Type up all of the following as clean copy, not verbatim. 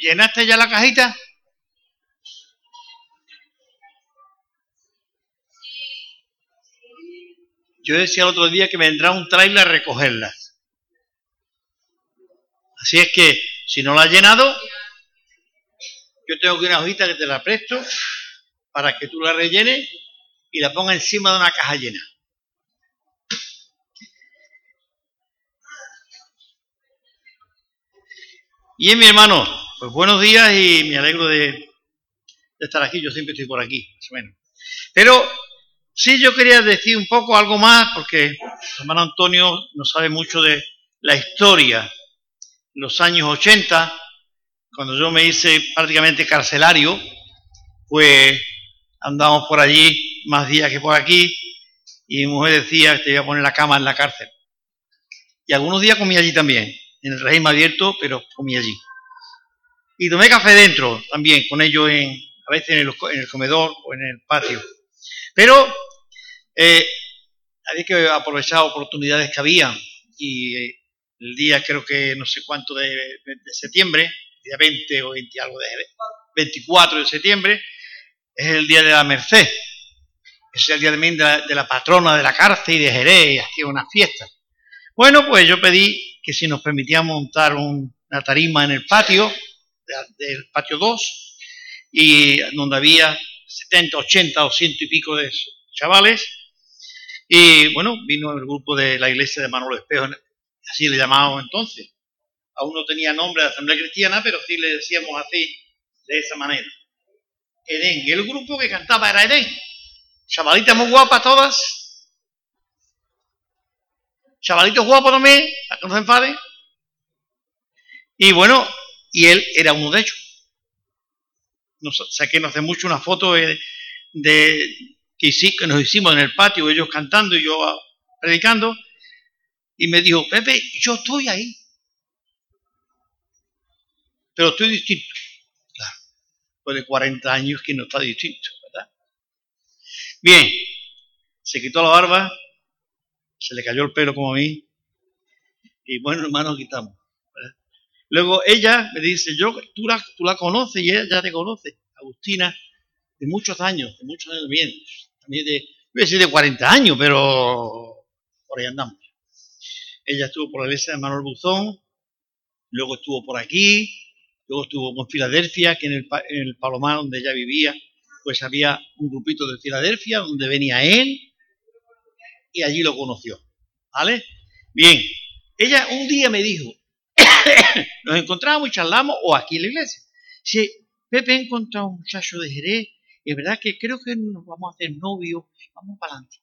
¿Llenaste ya la cajita? Yo decía el otro día que vendrá un trailer a recogerla. Así es que, si no la has llenado, yo tengo aquí una hojita que te la presto para que tú la rellenes y la pongas encima de una caja llena. Y mi hermano, pues buenos días y me alegro de estar aquí. Yo siempre estoy por aquí, más o menos. Pero sí, yo quería decir un poco algo más, porque el hermano Antonio no sabe mucho de la historia. En los años 80, cuando yo me hice prácticamente carcelario, pues andábamos por allí más días que por aquí, y mi mujer decía que te iba a poner la cama en la cárcel. Y algunos días comí allí también, en el régimen abierto, pero comí allí. Y tomé café dentro también, con ellos a veces en el comedor o en el patio. Pero había que aprovechar oportunidades que había, y el día creo que no sé cuánto de septiembre, día 20 o 20 algo de 24 de septiembre, es el día de la Merced. Es el día también de la patrona de la cárcel y de Jerez, y hacía una fiesta. Bueno, pues yo pedí que si nos permitían montar una tarima en el patio, del patio 2, y donde había 70, 80 o 100 y pico de chavales. Y bueno, vino el grupo de la iglesia de Manuel de Espejo, así le llamábamos entonces. Aún no tenía nombre de Asamblea Cristiana, pero sí le decíamos así, de esa manera. Edén, el grupo que cantaba era Edén. Chavalitas muy guapas todas. Chavalitos guapos también, para que no se enfaden. Y bueno, y él era uno de ellos. Saqué no hace mucho una foto que nos hicimos en el patio, ellos cantando y yo predicando, y me dijo: Pepe, yo estoy ahí, pero estoy distinto. Claro, después de 40 años que no está distinto, ¿verdad? Bien, se quitó la barba, se le cayó el pelo como a mí, y bueno, hermano, quitamos. Luego ella me dice: tú la conoces, y ella ya te conoce, Agustina, de muchos años, bien, también voy a decir de 40 años, pero por ahí andamos. Ella estuvo por la iglesia de Manuel Buzón, luego estuvo por aquí, luego estuvo con Filadelfia, que en el Palomar donde ella vivía, pues había un grupito de Filadelfia donde venía él, y allí lo conoció, ¿vale? Bien, ella un día me dijo, nos encontramos y charlamos, o aquí en la iglesia. Sí, Pepe, he encontrado un muchacho de Jerez, es verdad que creo que nos vamos a hacer novios, vamos para adelante.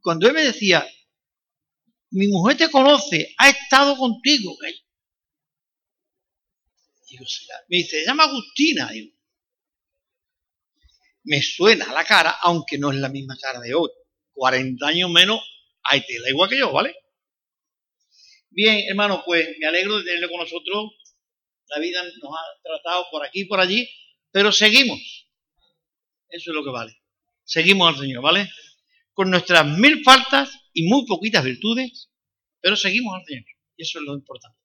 Cuando él me decía, mi mujer te conoce, ha estado contigo, ¿eh? Digo, me dice, se llama Agustina. Digo, me suena la cara, aunque no es la misma cara de hoy. 40 años menos, ahí te da igual que yo, ¿vale? Bien, hermano, pues me alegro de tenerlo con nosotros. La vida nos ha tratado por aquí y por allí, pero seguimos. Eso es lo que vale. Seguimos al Señor, ¿vale? Con nuestras 1000 faltas y muy poquitas virtudes, pero seguimos al Señor. Y eso es lo importante.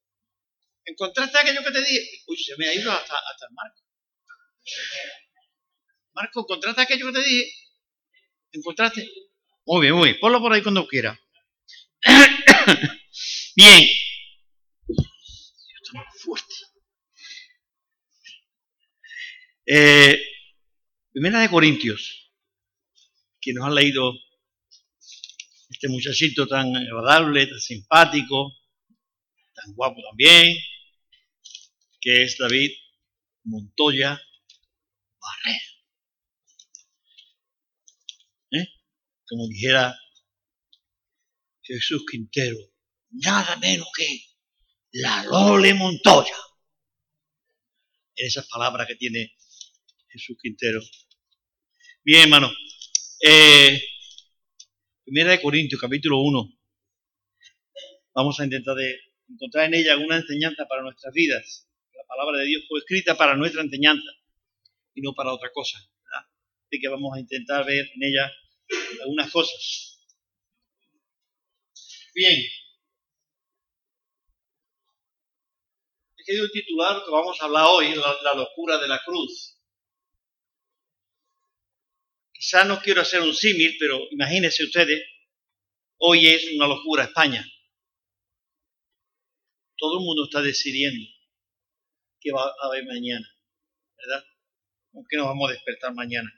¿Encontraste aquello que te dije? Uy, se me ha ido hasta el Marco. Marco, ¿encontraste aquello que te dije? ¿Encontraste? Muy bien, muy bien. Ponlo por ahí cuando quiera. Bien, está más fuerte. Primera de Corintios, que nos han leído este muchachito tan agradable, tan simpático, tan guapo también, que es David Montoya Barrera. Como dijera Jesús Quintero, nada menos que la Lole Montoya. Esas palabras que tiene Jesús Quintero. Bien, hermano. Primera de Corintios, capítulo 1. Vamos a intentar de encontrar en ella alguna enseñanza para nuestras vidas. La palabra de Dios fue escrita para nuestra enseñanza y no para otra cosa, ¿verdad? Así que vamos a intentar ver en ella algunas cosas. Bien. he de titular que vamos a hablar hoy, la locura de la cruz. Quizás no quiero hacer un símil, pero imagínense ustedes, hoy es una locura España. Todo el mundo está decidiendo qué va a haber mañana, ¿verdad? ¿Con qué nos vamos a despertar mañana?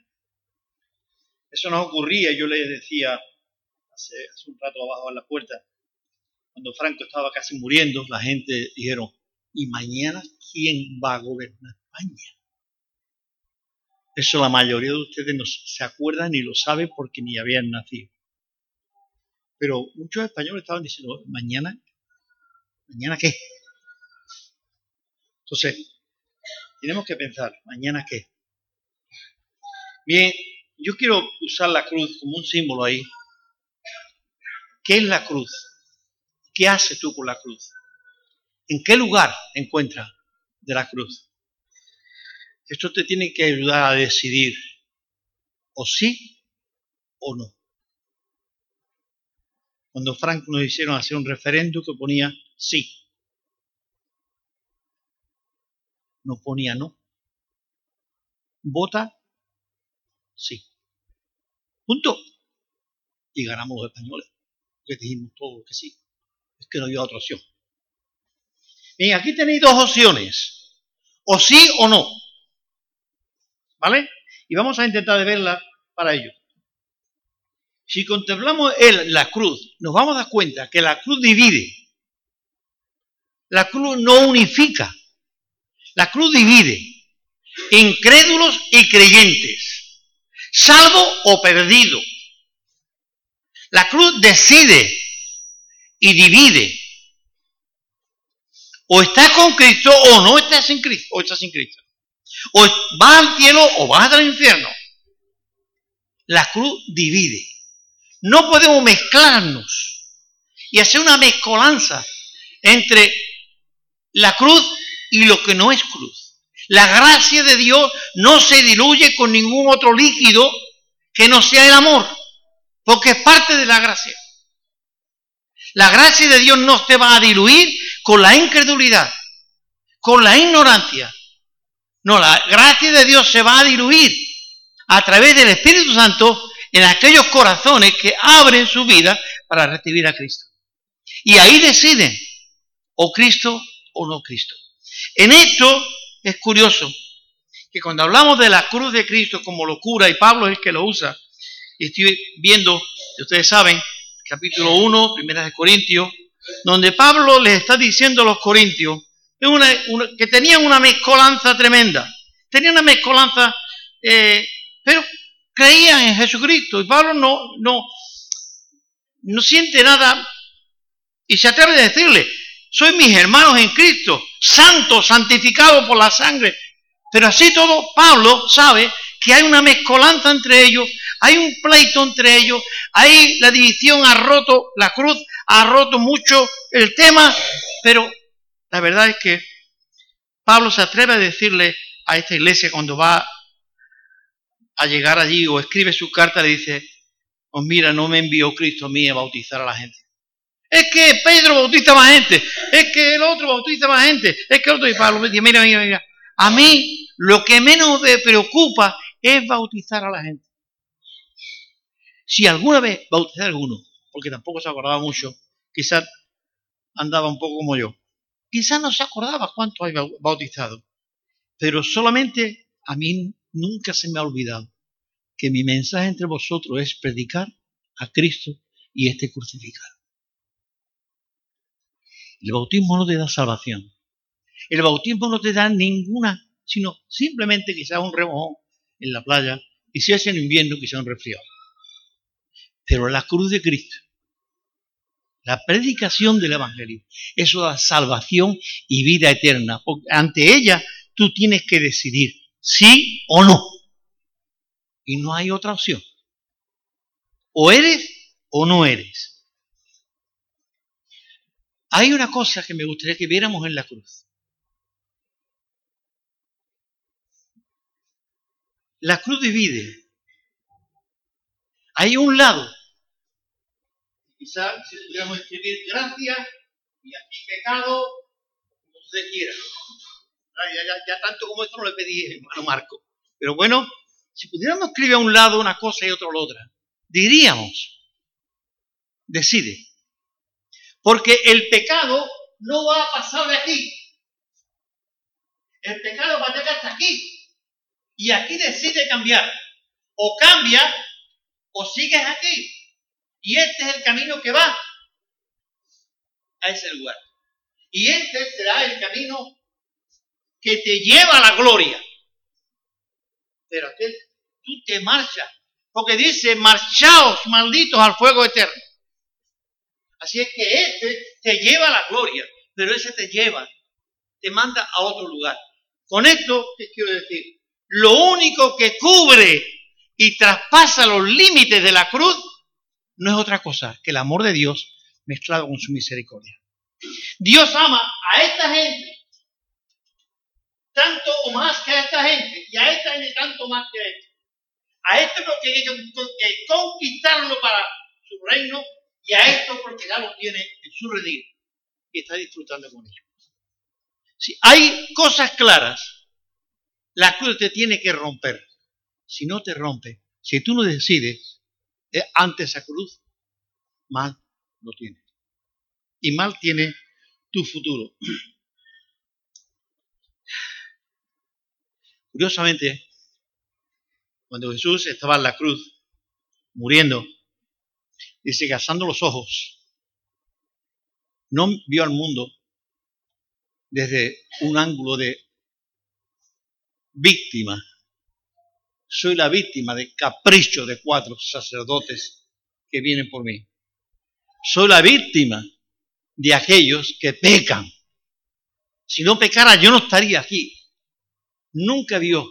Eso nos ocurría, yo les decía hace un rato abajo en la puerta, cuando Franco estaba casi muriendo, la gente dijeron, ¿y mañana quién va a gobernar España? Eso la mayoría de ustedes no se acuerdan ni lo saben porque ni habían nacido. Pero muchos españoles estaban diciendo, ¿mañana qué? Entonces, tenemos que pensar, ¿mañana qué? Bien, yo quiero usar la cruz como un símbolo ahí. ¿Qué es la cruz? ¿Qué haces tú con la cruz? ¿En qué lugar te encuentras de la cruz? Esto te tiene que ayudar a decidir o sí o no. Cuando Franco nos hicieron hacer un referéndum que ponía sí. No ponía no. Vota sí. Punto. Y ganamos los españoles. Porque dijimos todos que sí. Es que no había otra opción. Bien, aquí tenéis dos opciones. O sí o no. ¿Vale? Y vamos a intentar verla para ello. Si contemplamos la cruz, nos vamos a dar cuenta que la cruz divide. La cruz no unifica. La cruz divide. Incrédulos y creyentes. Salvo o perdido. La cruz decide y divide. O estás con Cristo o no estás sin Cristo. O estás sin Cristo. O vas al cielo o vas al infierno. La cruz divide. No podemos mezclarnos y hacer una mezcolanza entre la cruz y lo que no es cruz. La gracia de Dios no se diluye con ningún otro líquido que no sea el amor, porque es parte de la gracia. La gracia de Dios no te va a diluir con la incredulidad, con la ignorancia. No, la gracia de Dios se va a diluir a través del Espíritu Santo en aquellos corazones que abren su vida para recibir a Cristo. Y ahí deciden, o Cristo o no Cristo. En esto es curioso que cuando hablamos de la cruz de Cristo como locura, y Pablo es el que lo usa, y estoy viendo, ustedes saben, capítulo 1, primera de Corintios, donde Pablo les está diciendo a los corintios que tenían una mezcolanza tremenda, pero creían en Jesucristo, y Pablo no siente nada y se atreve a decirle, soy mis hermanos en Cristo, santos, santificados por la sangre. Pero así todo, Pablo sabe que hay una mezcolanza entre ellos, hay un pleito entre ellos, hay la división la cruz ha roto mucho el tema, pero la verdad es que Pablo se atreve a decirle a esta iglesia cuando va a llegar allí o escribe su carta, le dice, pues mira, no me envió Cristo a mí a bautizar a la gente. Es que Pedro bautiza más gente, es que el otro bautiza más gente, es que el otro. Y Pablo dice, mira, a mí lo que menos me preocupa es bautizar a la gente. Si alguna vez bauticé a alguno, porque tampoco se acordaba mucho, quizás andaba un poco como yo, quizás no se acordaba cuántos hay bautizado, pero solamente a mí nunca se me ha olvidado que mi mensaje entre vosotros es predicar a Cristo y este crucificado. El bautismo no te da salvación. El bautismo no te da ninguna, sino simplemente quizás un remojón en la playa, y si es en invierno quizás un resfriado. Pero la cruz de Cristo, la predicación del Evangelio, eso da salvación y vida eterna. Porque ante ella tú tienes que decidir sí o no. Y no hay otra opción. O eres o no eres. Hay una cosa que me gustaría que viéramos en la cruz. La cruz divide. Hay un lado, quizás si pudiéramos escribir gracia y aquí pecado, usted quiera. Ya tanto como esto no le pedí, hermano Marco. Pero bueno, si pudiéramos escribir a un lado una cosa y otra a la otra, diríamos, decide. Porque el pecado no va a pasar de aquí. El pecado va a llegar hasta aquí. Y aquí decide cambiar. O cambia, o sigues aquí. Y este es el camino que va a ese lugar. Y este será el camino que te lleva a la gloria. Pero aquel, tú te marchas. Porque dice, marchaos malditos al fuego eterno. Así es que este te lleva a la gloria, pero ese te manda a otro lugar. Con esto, ¿qué quiero decir? Lo único que cubre y traspasa los límites de la cruz no es otra cosa que el amor de Dios mezclado con su misericordia. Dios ama a esta gente tanto o más que a esta gente, y a esta gente tanto más que a esta. A esto porque hay que conquistarlo para su reino, y a esto porque ya lo tiene en su redil y está disfrutando con ellos. Si hay cosas claras, la cruz te tiene que romper. Si no te rompe, si tú no decides ante esa cruz, mal no tienes. Y mal tiene tu futuro. Curiosamente, cuando Jesús estaba en la cruz, muriendo, dice que alzando los ojos, no vio al mundo desde un ángulo de víctima. Soy la víctima de capricho de 4 sacerdotes que vienen por mí. Soy la víctima de aquellos que pecan. Si no pecara, yo no estaría aquí. Nunca vio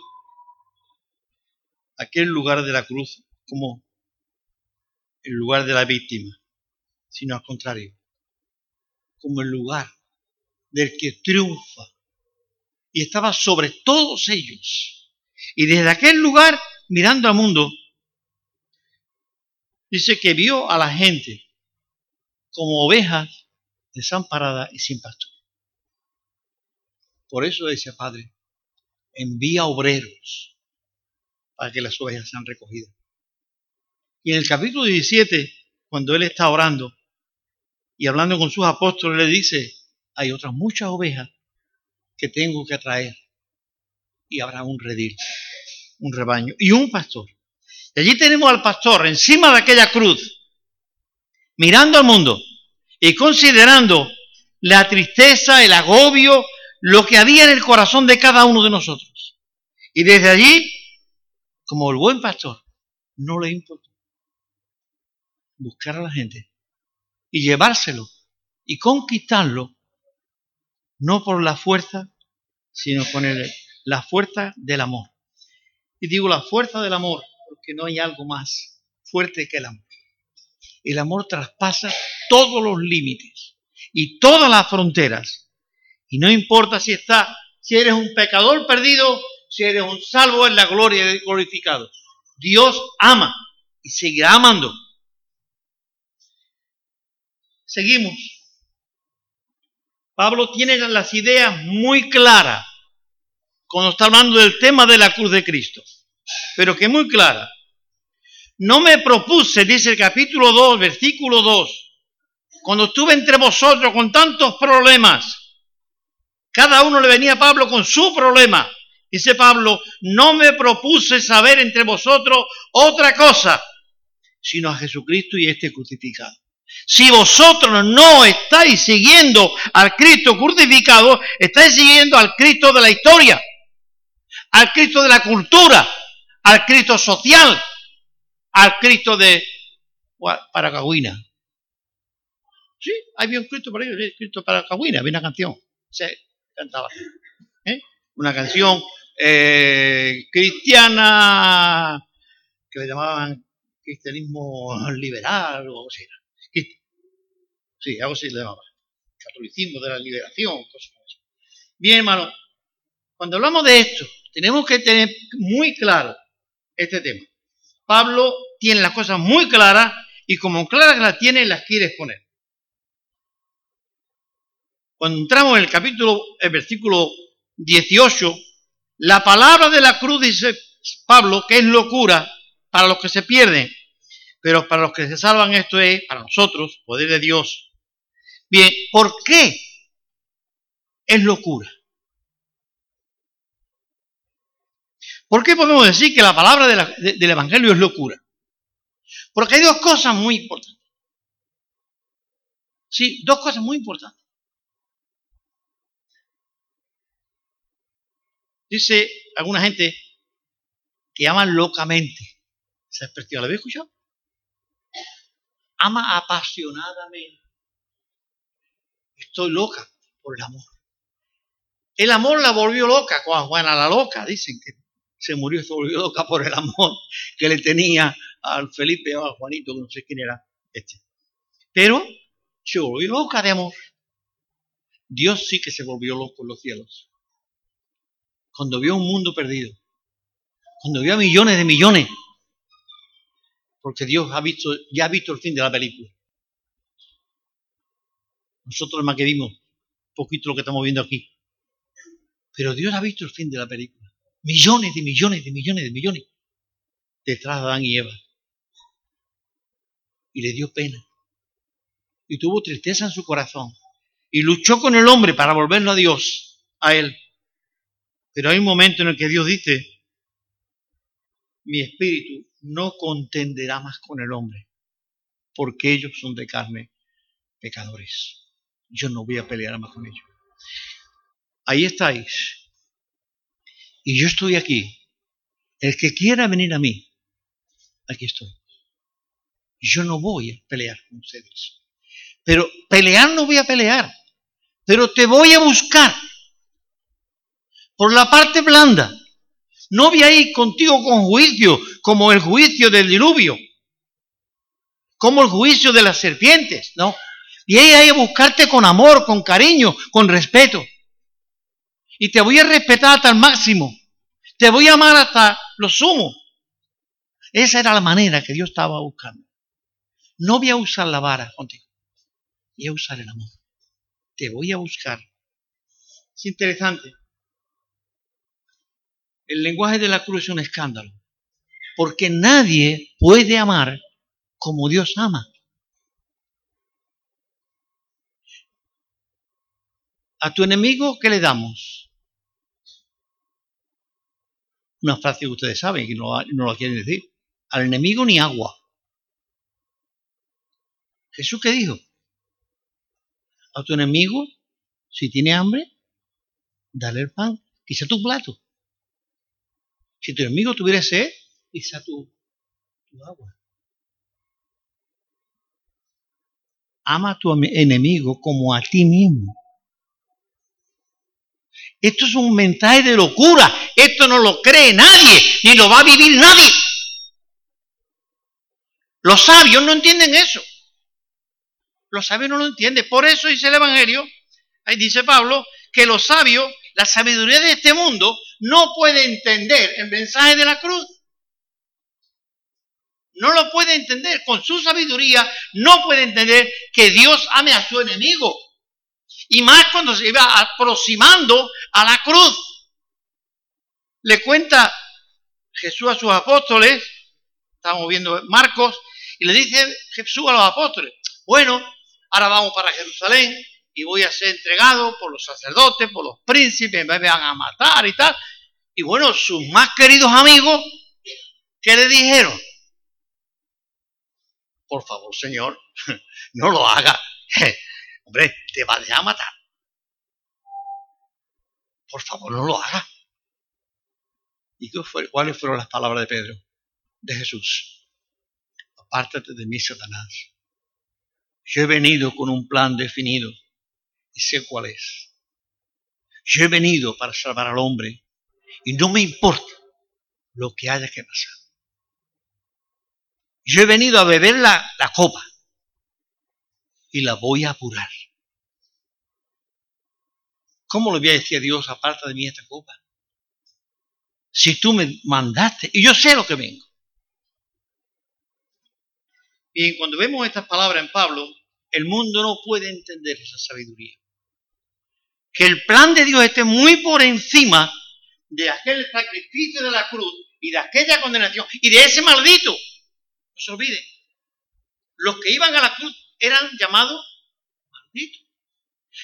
aquel lugar de la cruz como el lugar de la víctima, sino al contrario, como el lugar del que triunfa. Y estaba sobre todos ellos. Y desde aquel lugar, mirando al mundo, dice que vio a la gente como ovejas desamparadas y sin pastor. Por eso decía, Padre, envía obreros para que las ovejas sean recogidas. Y en el capítulo 17, cuando él está orando y hablando con sus apóstoles, le dice, hay otras muchas ovejas que tengo que traer. Y habrá un redil, un rebaño y un pastor. Y allí tenemos al pastor encima de aquella cruz, mirando al mundo y considerando la tristeza, el agobio, lo que había en el corazón de cada uno de nosotros. Y desde allí, como el buen pastor, no le importó buscar a la gente y llevárselo y conquistarlo, no por la fuerza, sino con la fuerza del amor. Y digo la fuerza del amor porque no hay algo más fuerte que el amor. El amor traspasa todos los límites y todas las fronteras. Y no importa si eres un pecador perdido, si eres un salvo en la gloria del glorificado. Dios ama y seguirá amando. Seguimos. Pablo tiene las ideas muy claras cuando está hablando del tema de la cruz de Cristo, pero que es muy clara. No me propuse, dice el capítulo 2, versículo 2, cuando estuve entre vosotros con tantos problemas, cada uno le venía a Pablo con su problema. Dice Pablo, no me propuse saber entre vosotros otra cosa, sino a Jesucristo y este crucificado. Si vosotros no estáis siguiendo al Cristo crucificado, estáis siguiendo al Cristo de la historia, al Cristo de la cultura, al Cristo social, al Cristo de Paracahuina. Sí, había un Cristo para ellos, el Cristo Paracahuina, había una canción, se cantaba. Una canción cristiana que le llamaban cristianismo liberal o algo así. Sí, algo así le llamaba. Catolicismo de la liberación, cosas así. Bien, hermano, cuando hablamos de esto, tenemos que tener muy claro este tema. Pablo tiene las cosas muy claras y como claras las tiene, las quiere exponer. Cuando entramos en el versículo 18, la palabra de la cruz, dice Pablo, que es locura para los que se pierden, pero para los que se salvan esto es, para nosotros, poder de Dios. Bien, ¿por qué es locura? ¿Por qué podemos decir que la palabra del Evangelio es locura? Porque hay dos cosas muy importantes. Sí, dos cosas muy importantes. Dice alguna gente que aman locamente. ¿Esa expresión la habéis escuchado? Ama apasionadamente. Estoy loca por el amor. El amor la volvió loca. Juana la loca, dicen que se murió y se volvió loca por el amor que le tenía al Felipe o a Juanito, que no sé quién era este. Pero se volvió loca de amor. Dios sí que se volvió loco en los cielos. Cuando vio un mundo perdido. Cuando vio a millones de millones. Porque Dios ya ha visto el fin de la película. Nosotros más que vimos un poquito lo que estamos viendo aquí. Pero Dios ha visto el fin de la película. Millones de millones de millones de millones. Detrás de Adán y Eva. Y le dio pena. Y tuvo tristeza en su corazón. Y luchó con el hombre para volverlo a Dios, a él. Pero hay un momento en el que Dios dice, mi espíritu no contenderá más con el hombre, porque ellos son de carne, pecadores. Yo no voy a pelear más con ellos. Ahí estáis. Y yo estoy aquí. El que quiera venir a mí, aquí estoy. Yo no voy a pelear con ustedes. Pero pelear no voy a pelear. Pero te voy a buscar. Por la parte blanda. No voy a ir contigo con juicio, como el juicio del diluvio. Como el juicio de las serpientes, ¿no? Y voy a ir a buscarte con amor, con cariño, con respeto. Y te voy a respetar hasta el máximo. Te voy a amar hasta lo sumo. Esa era la manera que Dios estaba buscando. No voy a usar la vara contigo. Voy a usar el amor. Te voy a buscar. Es interesante. El lenguaje de la cruz es un escándalo. Porque nadie puede amar como Dios ama. A tu enemigo, ¿qué le damos? Una frase que ustedes saben que no la quieren decir. Al enemigo ni agua. ¿Jesús qué dijo? A tu enemigo, si tiene hambre, dale el pan, quizá tu plato. Si tu enemigo tuviera sed, quizá tu agua. Ama a tu enemigo como a ti mismo. Esto es un mensaje de locura. Esto no lo cree nadie, ni lo va a vivir nadie. Los sabios no entienden eso. Los sabios no lo entienden. Por eso dice el Evangelio, ahí dice Pablo, que los sabios, la sabiduría de este mundo, no puede entender el mensaje de la cruz. No lo puede entender. Con su sabiduría no puede entender que Dios ame a su enemigo. Y más cuando se iba aproximando a la cruz. Le cuenta Jesús a sus apóstoles, estamos viendo Marcos, y le dice Jesús a los apóstoles, bueno, ahora vamos para Jerusalén y voy a ser entregado por los sacerdotes, por los príncipes, me van a matar y tal. Y bueno, sus más queridos amigos, ¿qué le dijeron? Por favor, Señor, no lo haga. Hombre, te van a matar. Por favor, no lo haga. ¿Y cuáles fueron las palabras de Pedro? De Jesús. Apártate de mí, Satanás. Yo he venido con un plan definido y sé cuál es. Yo he venido para salvar al hombre y no me importa lo que haya que pasar. Yo he venido a beber la copa y la voy a apurar. ¿Cómo le voy a decir a Dios, aparta de mí esta copa? Si tú me mandaste y yo sé lo que vengo. Bien, cuando vemos estas palabras en Pablo, el mundo no puede entender esa sabiduría. que el plan de Dios esté muy por encima de aquel sacrificio de la cruz y de aquella condenación y de ese maldito. No se olviden, los que iban a la cruz eran llamados malditos.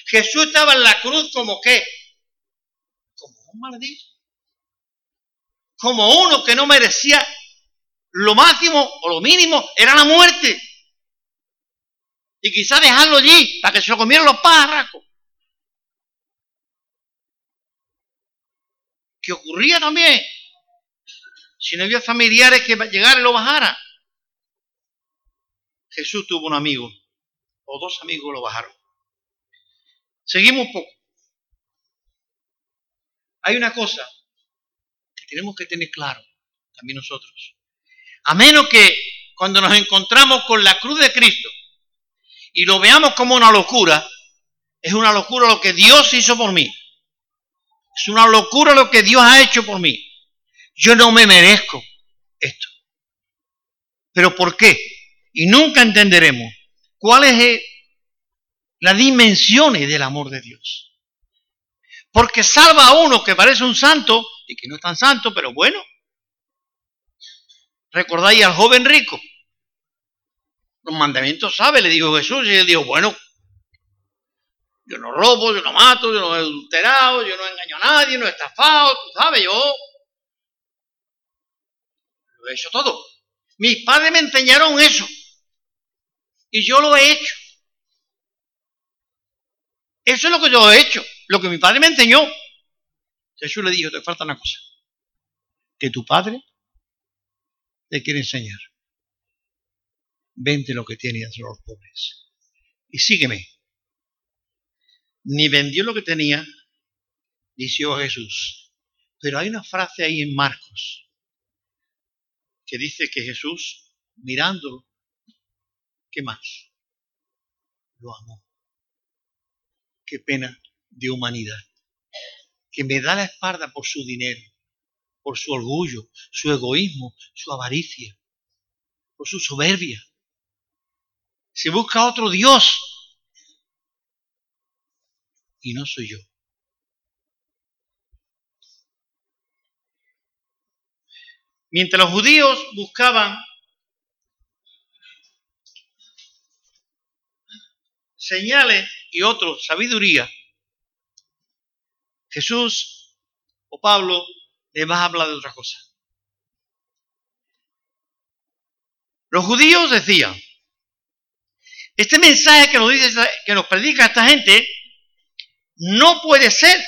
Jesús estaba en la cruz como ¿qué? Como un maldito. Como uno que no merecía lo máximo o lo mínimo, era la muerte. Y quizá dejarlo allí para que se lo comieran los pajarracos. Que ocurría también si no había familiares que llegaran y lo bajaran. Jesús tuvo un amigo o dos amigos que lo bajaron. Seguimos un poco. Hay una cosa que tenemos que tener claro también nosotros. A menos que cuando nos encontramos con la cruz de Cristo y lo veamos como una locura, es una locura lo que Dios hizo por mí. Es una locura lo que Dios ha hecho por mí. Yo no me merezco esto. ¿Pero por qué? Y nunca entenderemos cuál es las dimensiones del amor de Dios. Porque salva a uno que parece un santo y que no es tan santo, pero bueno. Recordáis al joven rico. Los mandamientos sabe, le dijo Jesús, y él dijo, bueno, yo no robo, yo no mato, yo no he adulterado, yo no engaño a nadie, no he estafado, tú sabes, yo lo he hecho todo. Mis padres me enseñaron eso y yo lo he hecho. Eso es lo que yo he hecho, lo que mi padre me enseñó. Jesús le dijo, te falta una cosa, que tu padre te quiere enseñar. Vende lo que tiene a los pobres y sígueme. Ni vendió lo que tenía, ni siguió a Jesús. Pero hay una frase ahí en Marcos que dice que Jesús, mirándolo, ¿qué más? Lo amó. Qué pena de humanidad. Que me da la espalda por su dinero, por su orgullo, su egoísmo, su avaricia, por su soberbia. Se busca otro Dios y no soy yo. Mientras los judíos buscaban señales y otros sabiduría, Jesús o Pablo les va a hablar de otra cosa. Los judíos decían, este mensaje que nos dice, que nos predica esta gente, no puede ser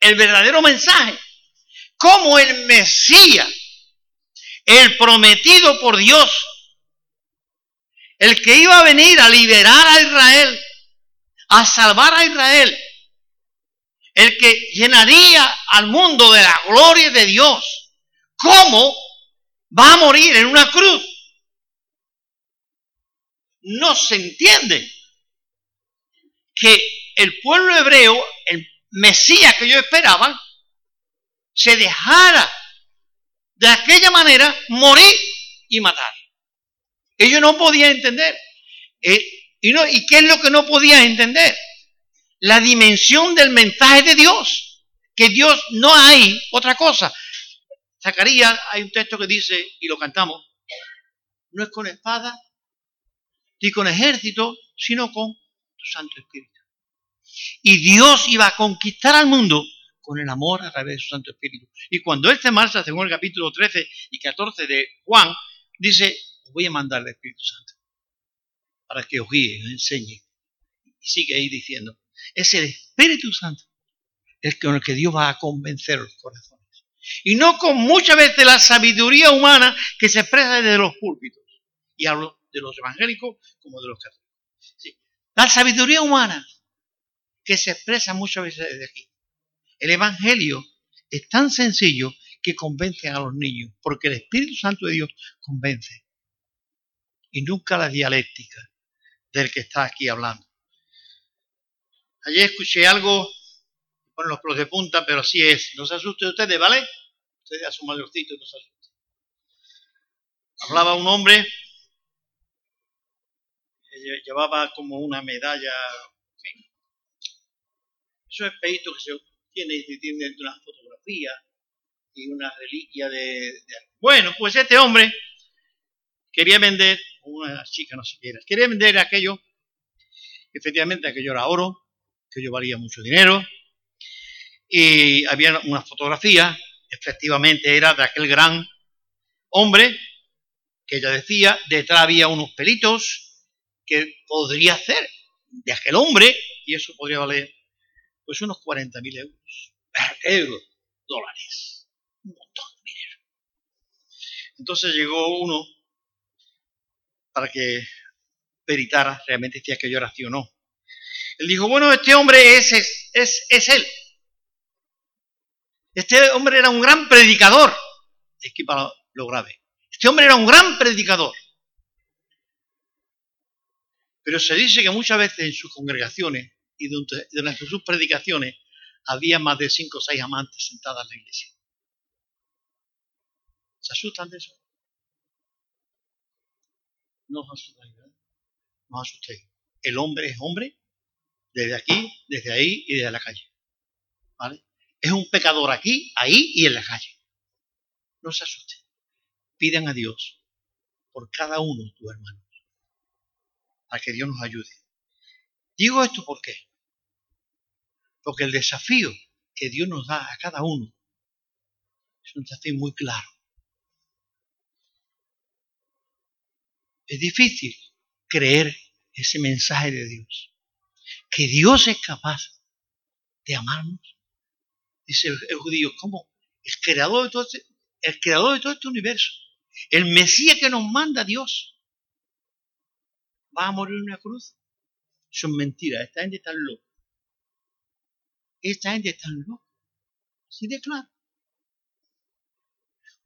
el verdadero mensaje. ¿Cómo el Mesías, el prometido por Dios, el que iba a venir a liberar a Israel, a salvar a Israel, el que llenaría al mundo de la gloria de Dios, cómo va a morir en una cruz? No se entiende que el pueblo hebreo, el Mesías que yo esperaba, se dejara de aquella manera morir y matar. Ellos no podían entender. ¿Y qué es lo que no podían entender? La dimensión del mensaje de Dios. Que Dios no hay otra cosa. Zacarías, hay un texto que dice, y lo cantamos, no es con espada ni con ejército, sino con tu Santo Espíritu. Y Dios iba a conquistar al mundo con el amor a través de su Santo Espíritu. Y cuando él se marcha, según el capítulo 13 y 14 de Juan, dice, voy a mandar al Espíritu Santo para que os guíe, os enseñe. Y sigue ahí diciendo, es el Espíritu Santo el con el que Dios va a convencer los corazones. Y no con muchas veces la sabiduría humana que se expresa desde los púlpitos. Y hablo de los evangélicos como de los católicos. Sí. La sabiduría humana que se expresa muchas veces desde aquí. El evangelio es tan sencillo que convence a los niños, porque el Espíritu Santo de Dios convence. Y nunca la dialéctica del que está aquí hablando. Ayer escuché algo, ponen los pelos de punta, pero así es. No se asusten ustedes, ¿vale? Ustedes a su mayorcito no se asusten. Hablaba un hombre, llevaba como una medalla, ¿sí? esos espejistos que se obtienen y se tienen dentro de una fotografía y una reliquia de... Bueno, pues este hombre quería vender, una chica, no sé qué era, quería vender aquello, efectivamente aquello era oro, aquello valía mucho dinero, y había una fotografía, efectivamente era de aquel gran hombre, que ella decía, detrás había unos pelitos que podría hacer de aquel hombre, y eso podría valer pues unos 40.000 euros, dólares, un montón de dinero. Entonces llegó uno para que peritara realmente si aquello era así o no. Él dijo, bueno, este hombre es él. Este hombre era un gran predicador. Es que para lo grave. Este hombre era un gran predicador. Pero se dice que muchas veces en sus congregaciones y durante sus predicaciones había más de 5 o 6 amantes sentadas en la iglesia. ¿Se asustan de eso? No os asustéis, ¿verdad? No os asustéis. El hombre es hombre desde aquí, desde ahí y desde la calle. ¿Vale? Es un pecador aquí, ahí y en la calle. No se asusten. Pidan a Dios por cada uno de tus hermanos. Para que Dios nos ayude. Digo esto ¿por qué? Porque el desafío que Dios nos da a cada uno es un desafío muy claro. Es difícil creer ese mensaje de Dios. Que Dios es capaz de amarnos. Dice el judío, ¿cómo? El creador de todo este universo. El Mesías que nos manda Dios. ¿Va a morir en una cruz? Son mentiras. Esta gente está loca. Esta gente está loca. Así de claro.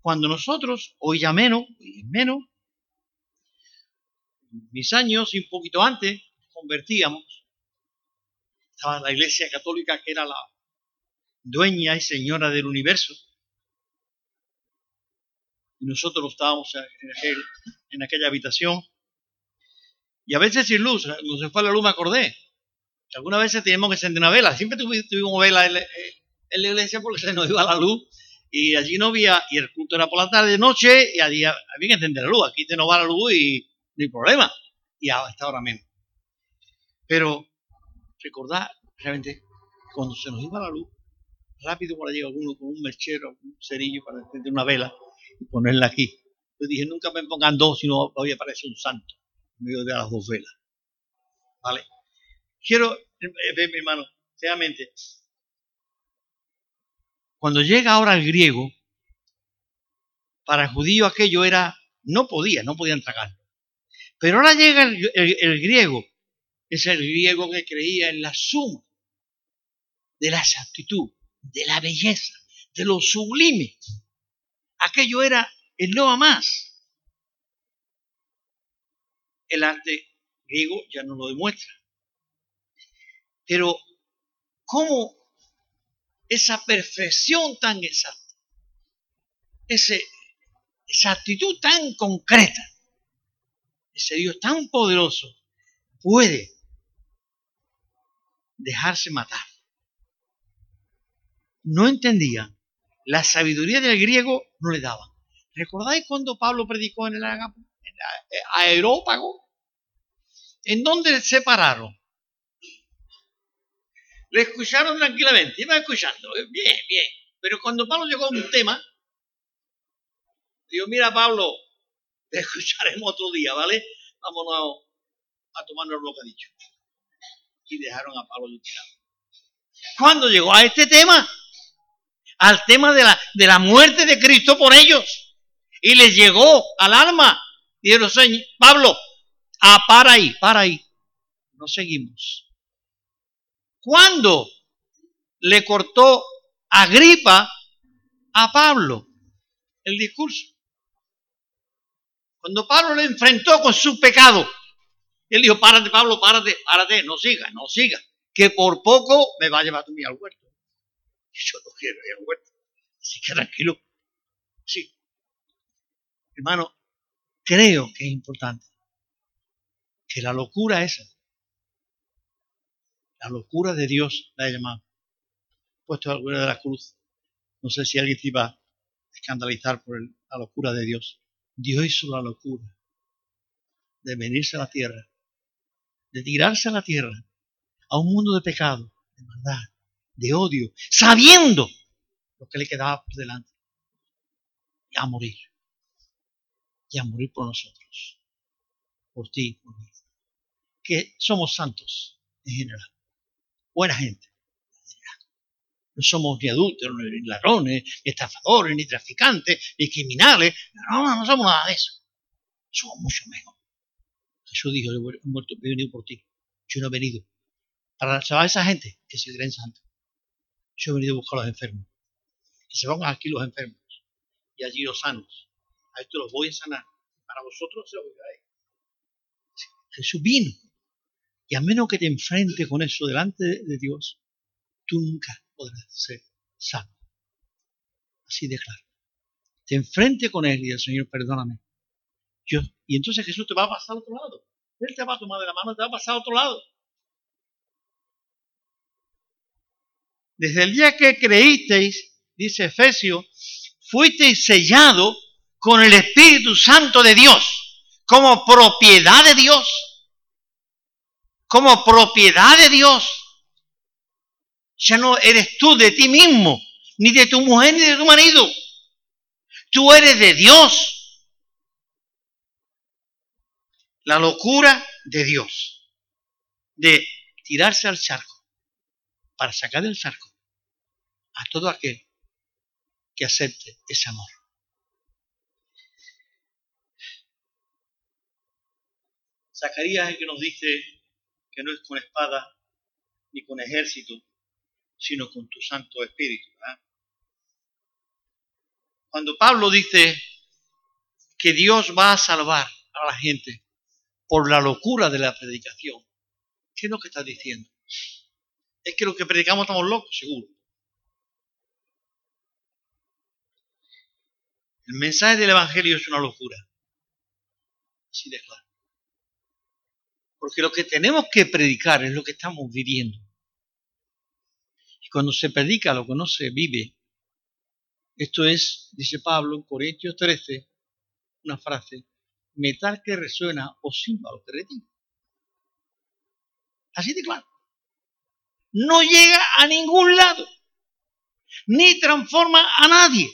Cuando nosotros, hoy ya menos, mis años y un poquito antes, nos convertíamos. Estaba la Iglesia Católica que era la dueña y señora del universo. Y nosotros estábamos en aquella habitación. Y a veces sin luz, cuando se fue la luz me acordé. Algunas veces teníamos que encender una vela. Siempre tuvimos vela en la iglesia porque se nos iba la luz. Y allí no había, y el culto era por la tarde, de noche, y había que encender la luz. Aquí se nos va la luz y no hay problema. Y hasta ahora menos. Pero recordad, realmente, cuando se nos iba la luz, rápido para llegar alguno con un mechero, un cerillo para encender una vela. Y ponerla aquí. Yo dije, nunca me pongan dos, sino voy a aparecer un santo en medio de las dos velas. ¿Vale? Quiero ver, mi hermano, realmente, cuando llega ahora el griego, para el judío aquello era, no podían tragarlo. Pero ahora llega el griego, es el griego que creía en la suma de la exactitud, de la belleza, de lo sublime. Aquello era el no a más. El arte griego ya nos lo demuestra. Pero, ¿cómo esa perfección tan exacta, esa actitud tan concreta, ese Dios tan poderoso, puede dejarse matar? No entendía. La sabiduría del griego no le daba. ¿Recordáis cuando Pablo predicó en el Areópago? ¿En dónde se pararon? Le escucharon tranquilamente, iban escuchando, bien. Pero cuando Pablo llegó a un tema, dijo, mira Pablo, te escucharemos otro día, ¿vale? Vámonos a tomarnos lo que ha dicho. Y dejaron a Pablo tirado. Cuando llegó a este tema, al tema de la muerte de Cristo por ellos. Y les llegó al alma. Dijeron, Pablo, para ahí. No seguimos. ¿Cuándo le cortó Agripa a Pablo el discurso? Cuando Pablo le enfrentó con su pecado. Él dijo, párate, Pablo, párate, no sigas. Que por poco me va a llevar tú al huerto. Yo no quiero ir al huerto. Así que tranquilo. Sí. Hermano, creo que es importante que la locura esa, la locura de Dios la he llamado, puesto al cuello de la cruz. No sé si alguien se iba a escandalizar por la locura de Dios. Dios hizo la locura de venirse a la tierra, de tirarse a la tierra, a un mundo de pecado, de maldad, de odio, sabiendo lo que le quedaba por delante, y a morir por nosotros, por ti y por mí, que somos santos en general, buena gente. No somos ni adúlteros, ni ladrones, ni estafadores, ni traficantes, ni criminales. No somos nada de eso. Somos mucho mejor. Jesús dijo, yo he muerto, he venido por ti. Yo no he venido para salvar a esa gente que se creen santos. Yo he venido a buscar a los enfermos. Que se pongan aquí los enfermos y allí los sanos. A esto los voy a sanar. Para vosotros se los voy a dar. Jesús vino. Y a menos que te enfrentes con eso delante de Dios, tú nunca podrás ser salvo. Así de claro. Te enfrente con él y el Señor, perdóname. Y entonces Jesús te va a pasar a otro lado. Él te va a tomar de la mano, te va a pasar a otro lado. Desde el día que creísteis, dice Efesio, fuisteis sellados con el Espíritu Santo de Dios, como propiedad de Dios. Como propiedad de Dios. Ya no eres tú de ti mismo, ni de tu mujer, ni de tu marido. Tú eres de Dios. La locura de Dios, de tirarse al charco, para sacar del charco a todo aquel que acepte ese amor. Zacarías es el que nos dice que no es con espada ni con ejército, sino con tu Santo Espíritu, ¿verdad? Cuando Pablo dice que Dios va a salvar a la gente por la locura de la predicación, ¿qué es lo que está diciendo? Es que los que predicamos estamos locos, seguro. El mensaje del Evangelio es una locura. Así de claro. Porque lo que tenemos que predicar es lo que estamos viviendo. Cuando se predica lo que no se vive, esto es, dice Pablo en Corintios 13, una frase, metal que resuena o címbalo que retiene. Así de claro. No llega a ningún lado, ni transforma a nadie.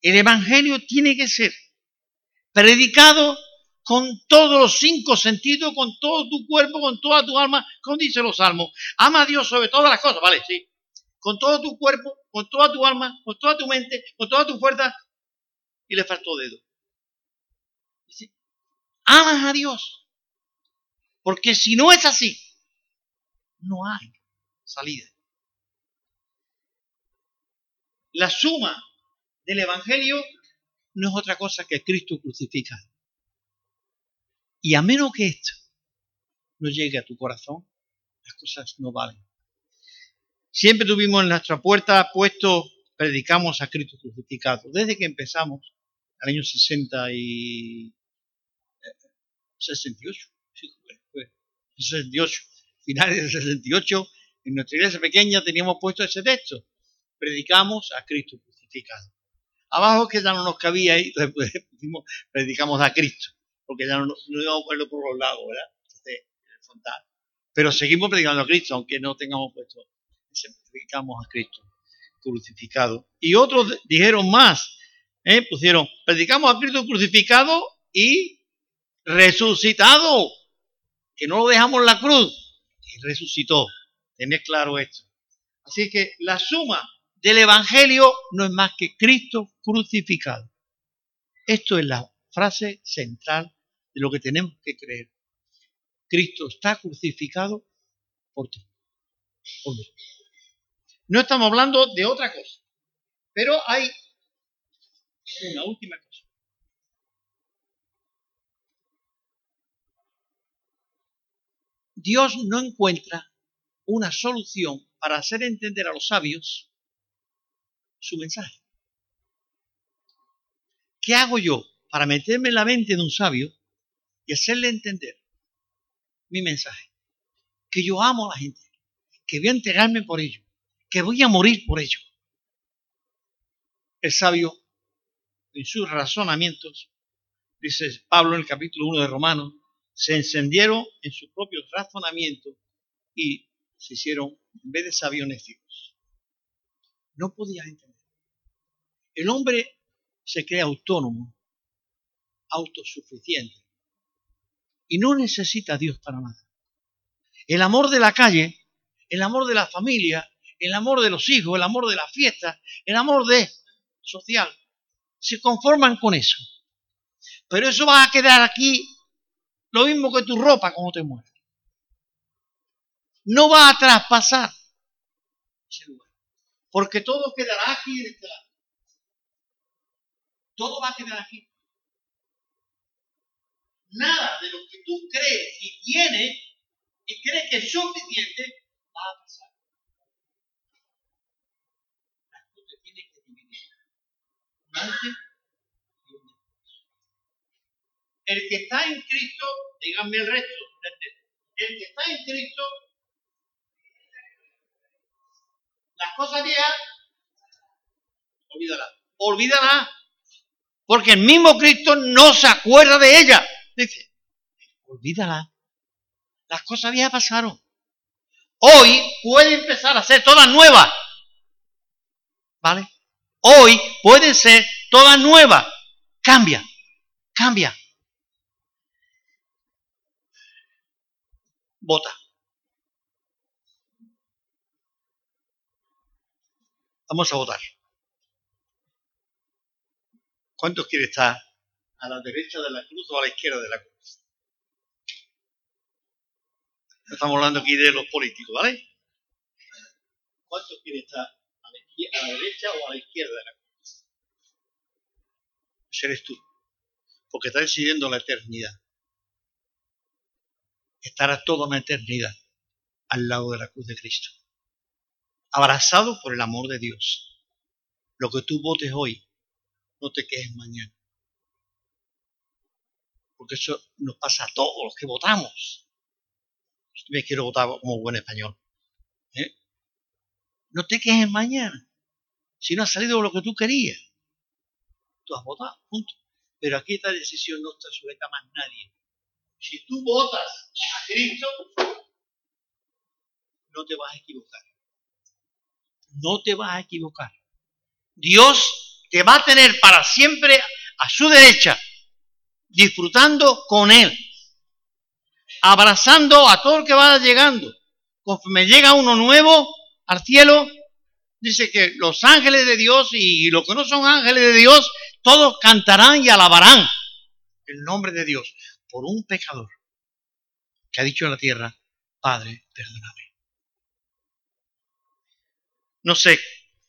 El Evangelio tiene que ser predicado con todos los cinco sentidos, con todo tu cuerpo, con toda tu alma, como dicen los salmos. Ama a Dios sobre todas las cosas, ¿vale? Sí. Con todo tu cuerpo, con toda tu alma, con toda tu mente, con toda tu fuerza. Y le faltó dedo. ¿Sí? Amas a Dios. Porque si no es así, no hay salida. La suma del Evangelio no es otra cosa que Cristo crucificado. Y a menos que esto no llegue a tu corazón, las cosas no valen. Siempre tuvimos en nuestra puerta puesto, predicamos a Cristo crucificado. Desde que empezamos, al año 68, finales del 68, en nuestra iglesia pequeña teníamos puesto ese texto. Predicamos a Cristo crucificado. Abajo que ya no nos cabía y predicamos a Cristo. Porque ya no íbamos a verlo por los lados, ¿verdad? Entonces, en el frontal. Pero seguimos predicando a Cristo, aunque no tengamos puesto. Predicamos a Cristo crucificado. Y otros dijeron más, pusieron, predicamos a Cristo crucificado y resucitado. Que no lo dejamos en la cruz. Y resucitó. Tened claro esto. Así que la suma del Evangelio no es más que Cristo crucificado. Esto es la frase central de lo que tenemos que creer. Cristo está crucificado por ti, por mí. No estamos hablando de otra cosa, pero hay una última cosa. Dios no encuentra una solución para hacer entender a los sabios su mensaje. ¿Qué hago yo para meterme en la mente de un sabio y hacerle entender mi mensaje? Que yo amo a la gente, que voy a entregarme por ello, que voy a morir por ello. El sabio, en sus razonamientos, dice Pablo en el capítulo 1 de Romanos, se encendieron en sus propios razonamientos y se hicieron, en vez de sabios, necios. No podía entender. El hombre se cree autónomo, autosuficiente, y no necesita a Dios para nada. El amor de la calle, el amor de la familia, el amor de los hijos, el amor de las fiestas, el amor de social, se conforman con eso. Pero eso va a quedar aquí lo mismo que tu ropa cuando te mueras. No va a traspasar ese lugar, porque todo quedará aquí en este lado. Todo va a quedar aquí. Nada de lo que tú crees y tienes y crees que es suficiente va a pasar. Tú te tienes que dividir. Un antes y un después. El que está en Cristo, díganme el resto. El que está en Cristo, las cosas viejas, olvídala. Porque el mismo Cristo no se acuerda de ella. Dice, olvídala. Las cosas viejas pasaron. Hoy puede empezar a ser todas nuevas. ¿Vale? Hoy pueden ser todas nuevas. Cambia. Vota. Vamos a votar. ¿Cuántos quieren estar a la derecha de la cruz o a la izquierda de la cruz? No estamos hablando aquí de los políticos, ¿vale? ¿Cuántos quieren estar a la derecha o a la izquierda de la cruz? Ese eres tú, porque estás decidiendo la eternidad. Estarás toda una eternidad al lado de la cruz de Cristo, abrazado por el amor de Dios. Lo que tú votes hoy, no te quedes mañana. Porque eso nos pasa a todos los que votamos. Yo me quiero votar como buen español. No te quedes mañana. Si no ha salido lo que tú querías, tú has votado, punto. Pero aquí esta decisión no está sujeta a más nadie. Si tú votas a Cristo, no te vas a equivocar. Dios te va a tener para siempre a su derecha, disfrutando con él, abrazando a todo el que va llegando. Conforme llega uno nuevo al cielo, dice que los ángeles de Dios y los que no son ángeles de Dios, todos cantarán y alabarán el nombre de Dios por un pecador que ha dicho a la tierra, Padre, perdóname. No sé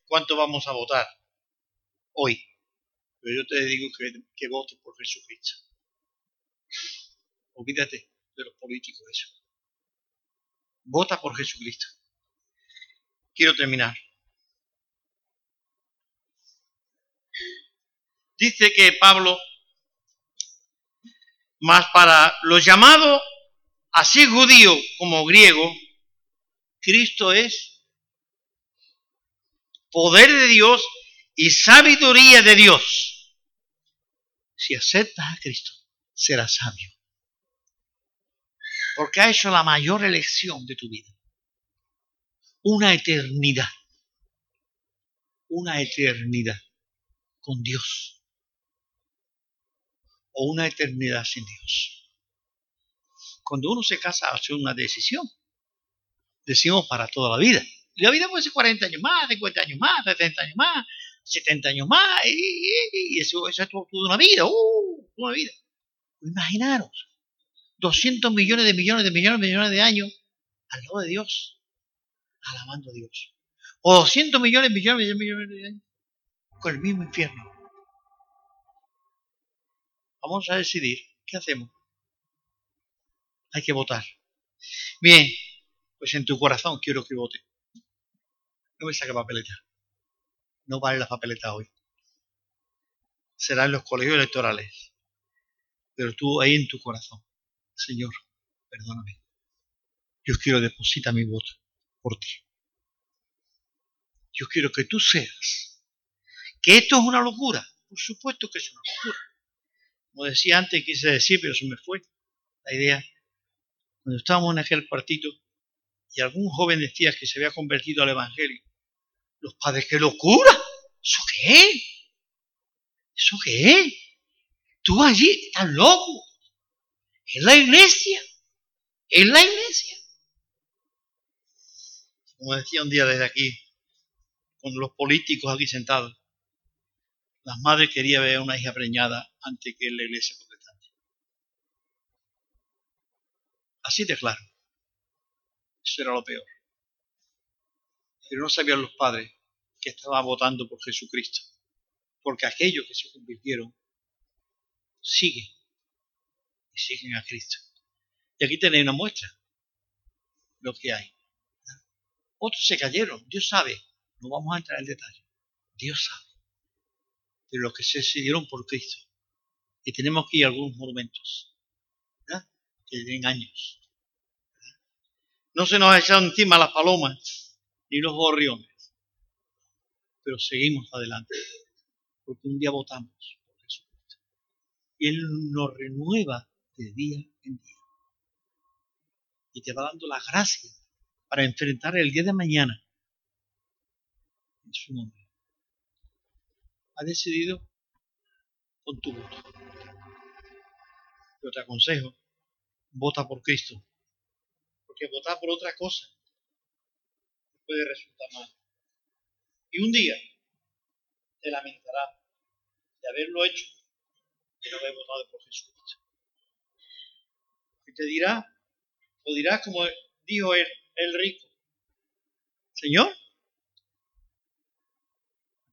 cuánto vamos a votar hoy, pero yo te digo que votes por Jesucristo. Olvídate de los políticos eso. Vota por Jesucristo. Quiero terminar. Dice que Pablo, más para los llamados, así judío como griego, Cristo es poder de Dios y sabiduría de Dios. Si aceptas a Cristo, serás sabio, porque ha hecho la mayor elección de tu vida. Una eternidad con Dios o una eternidad sin Dios. Cuando uno se casa, hace una decisión. Decimos para toda la vida. Y la vida puede ser 40 años más, 50 años más, 60 años más, 70 años más, y eso es toda una vida, Imaginaros, 200 millones de años al lado de Dios, alabando a Dios. O 200 millones de años con el mismo infierno. Vamos a decidir, ¿qué hacemos? Hay que votar. Bien, pues en tu corazón quiero que vote. No me saque papeleta. No vale la papeleta hoy. Será en los colegios electorales. Pero tú ahí en tu corazón. Señor, perdóname. Yo quiero depositar mi voto por ti. yo quiero que tú seas. ¿Que esto es una locura? Por supuesto que es una locura. Como decía antes, quise decir, pero se me fue la idea. Cuando estábamos en aquel partido y algún joven decía que se había convertido al Evangelio, los padres, ¡qué locura! ¿Eso qué es? ¿Eso qué es? Tú allí estás loco. Es la iglesia. Es la iglesia. Como decía un día desde aquí, con los políticos aquí sentados, las madres querían ver a una hija preñada antes que la iglesia protestante. Así de claro. Eso era lo peor. Pero no sabían los padres que estaban votando por Jesucristo, porque aquellos que se convirtieron siguen y siguen a Cristo. Y aquí tenéis una muestra lo que hay. Otros se cayeron, Dios sabe, no vamos a entrar en detalle, Dios sabe, de los que se decidieron por Cristo. Y tenemos aquí algunos monumentos, ¿verdad?, que tienen años, ¿verdad? No se nos ha echado encima las palomas ni los gorriones, pero seguimos adelante, porque un día votamos por Jesucristo. Y Él nos renueva de día en día. Y te va dando la gracia para enfrentar el día de mañana en su nombre. Has decidido con tu voto. Yo te aconsejo, vota por Cristo, porque votar por otra cosa puede resultar mal. Y un día te lamentarás de haberlo hecho y no haber votado por Jesucristo. Y te dirá, o dirás como dijo él, el rico: Señor,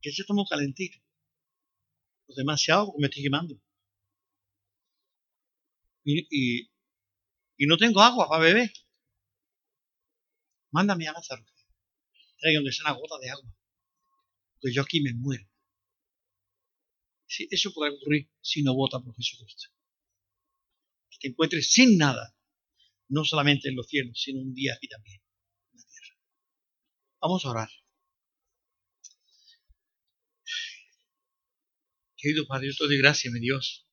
que se tomó calentito, pues demasiado, porque me estoy quemando y no tengo agua para beber. Mándame a Lázaro, traigan aunque sea una gota de agua, porque yo aquí me muero. Sí, eso puede ocurrir si no votas por Jesucristo, que te encuentres sin nada. No solamente en los cielos, sino un día aquí también, en la tierra. Vamos a orar. Querido Padre, yo te doy gracias, mi Dios,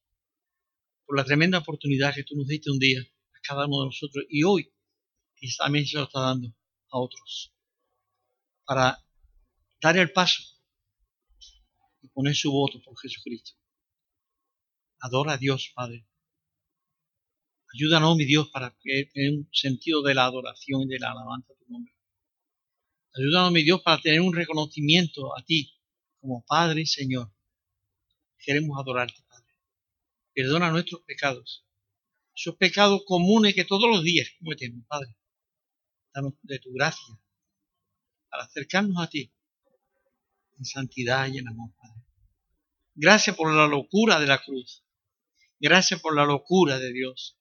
por la tremenda oportunidad que tú nos diste un día a cada uno de nosotros, y hoy quizá también se lo está dando a otros, para dar el paso y poner su voto por Jesucristo. Adora a Dios, Padre. Ayúdanos, mi Dios, para tener un sentido de la adoración y de la alabanza a tu nombre. Ayúdanos, mi Dios, para tener un reconocimiento a ti como Padre y Señor. Queremos adorarte, Padre. Perdona nuestros pecados, esos pecados comunes que todos los días cometemos, Padre. Danos de tu gracia para acercarnos a ti en santidad y en amor, Padre. Gracias por la locura de la cruz. Gracias por la locura de Dios,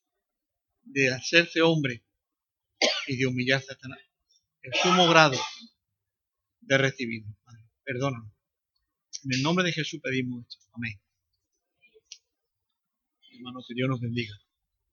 de hacerse hombre y de humillar a Satanás, el sumo grado de recibirnos. Padre, perdónanos. En el nombre de Jesús pedimos esto. Amén. Hermano, que Dios nos bendiga.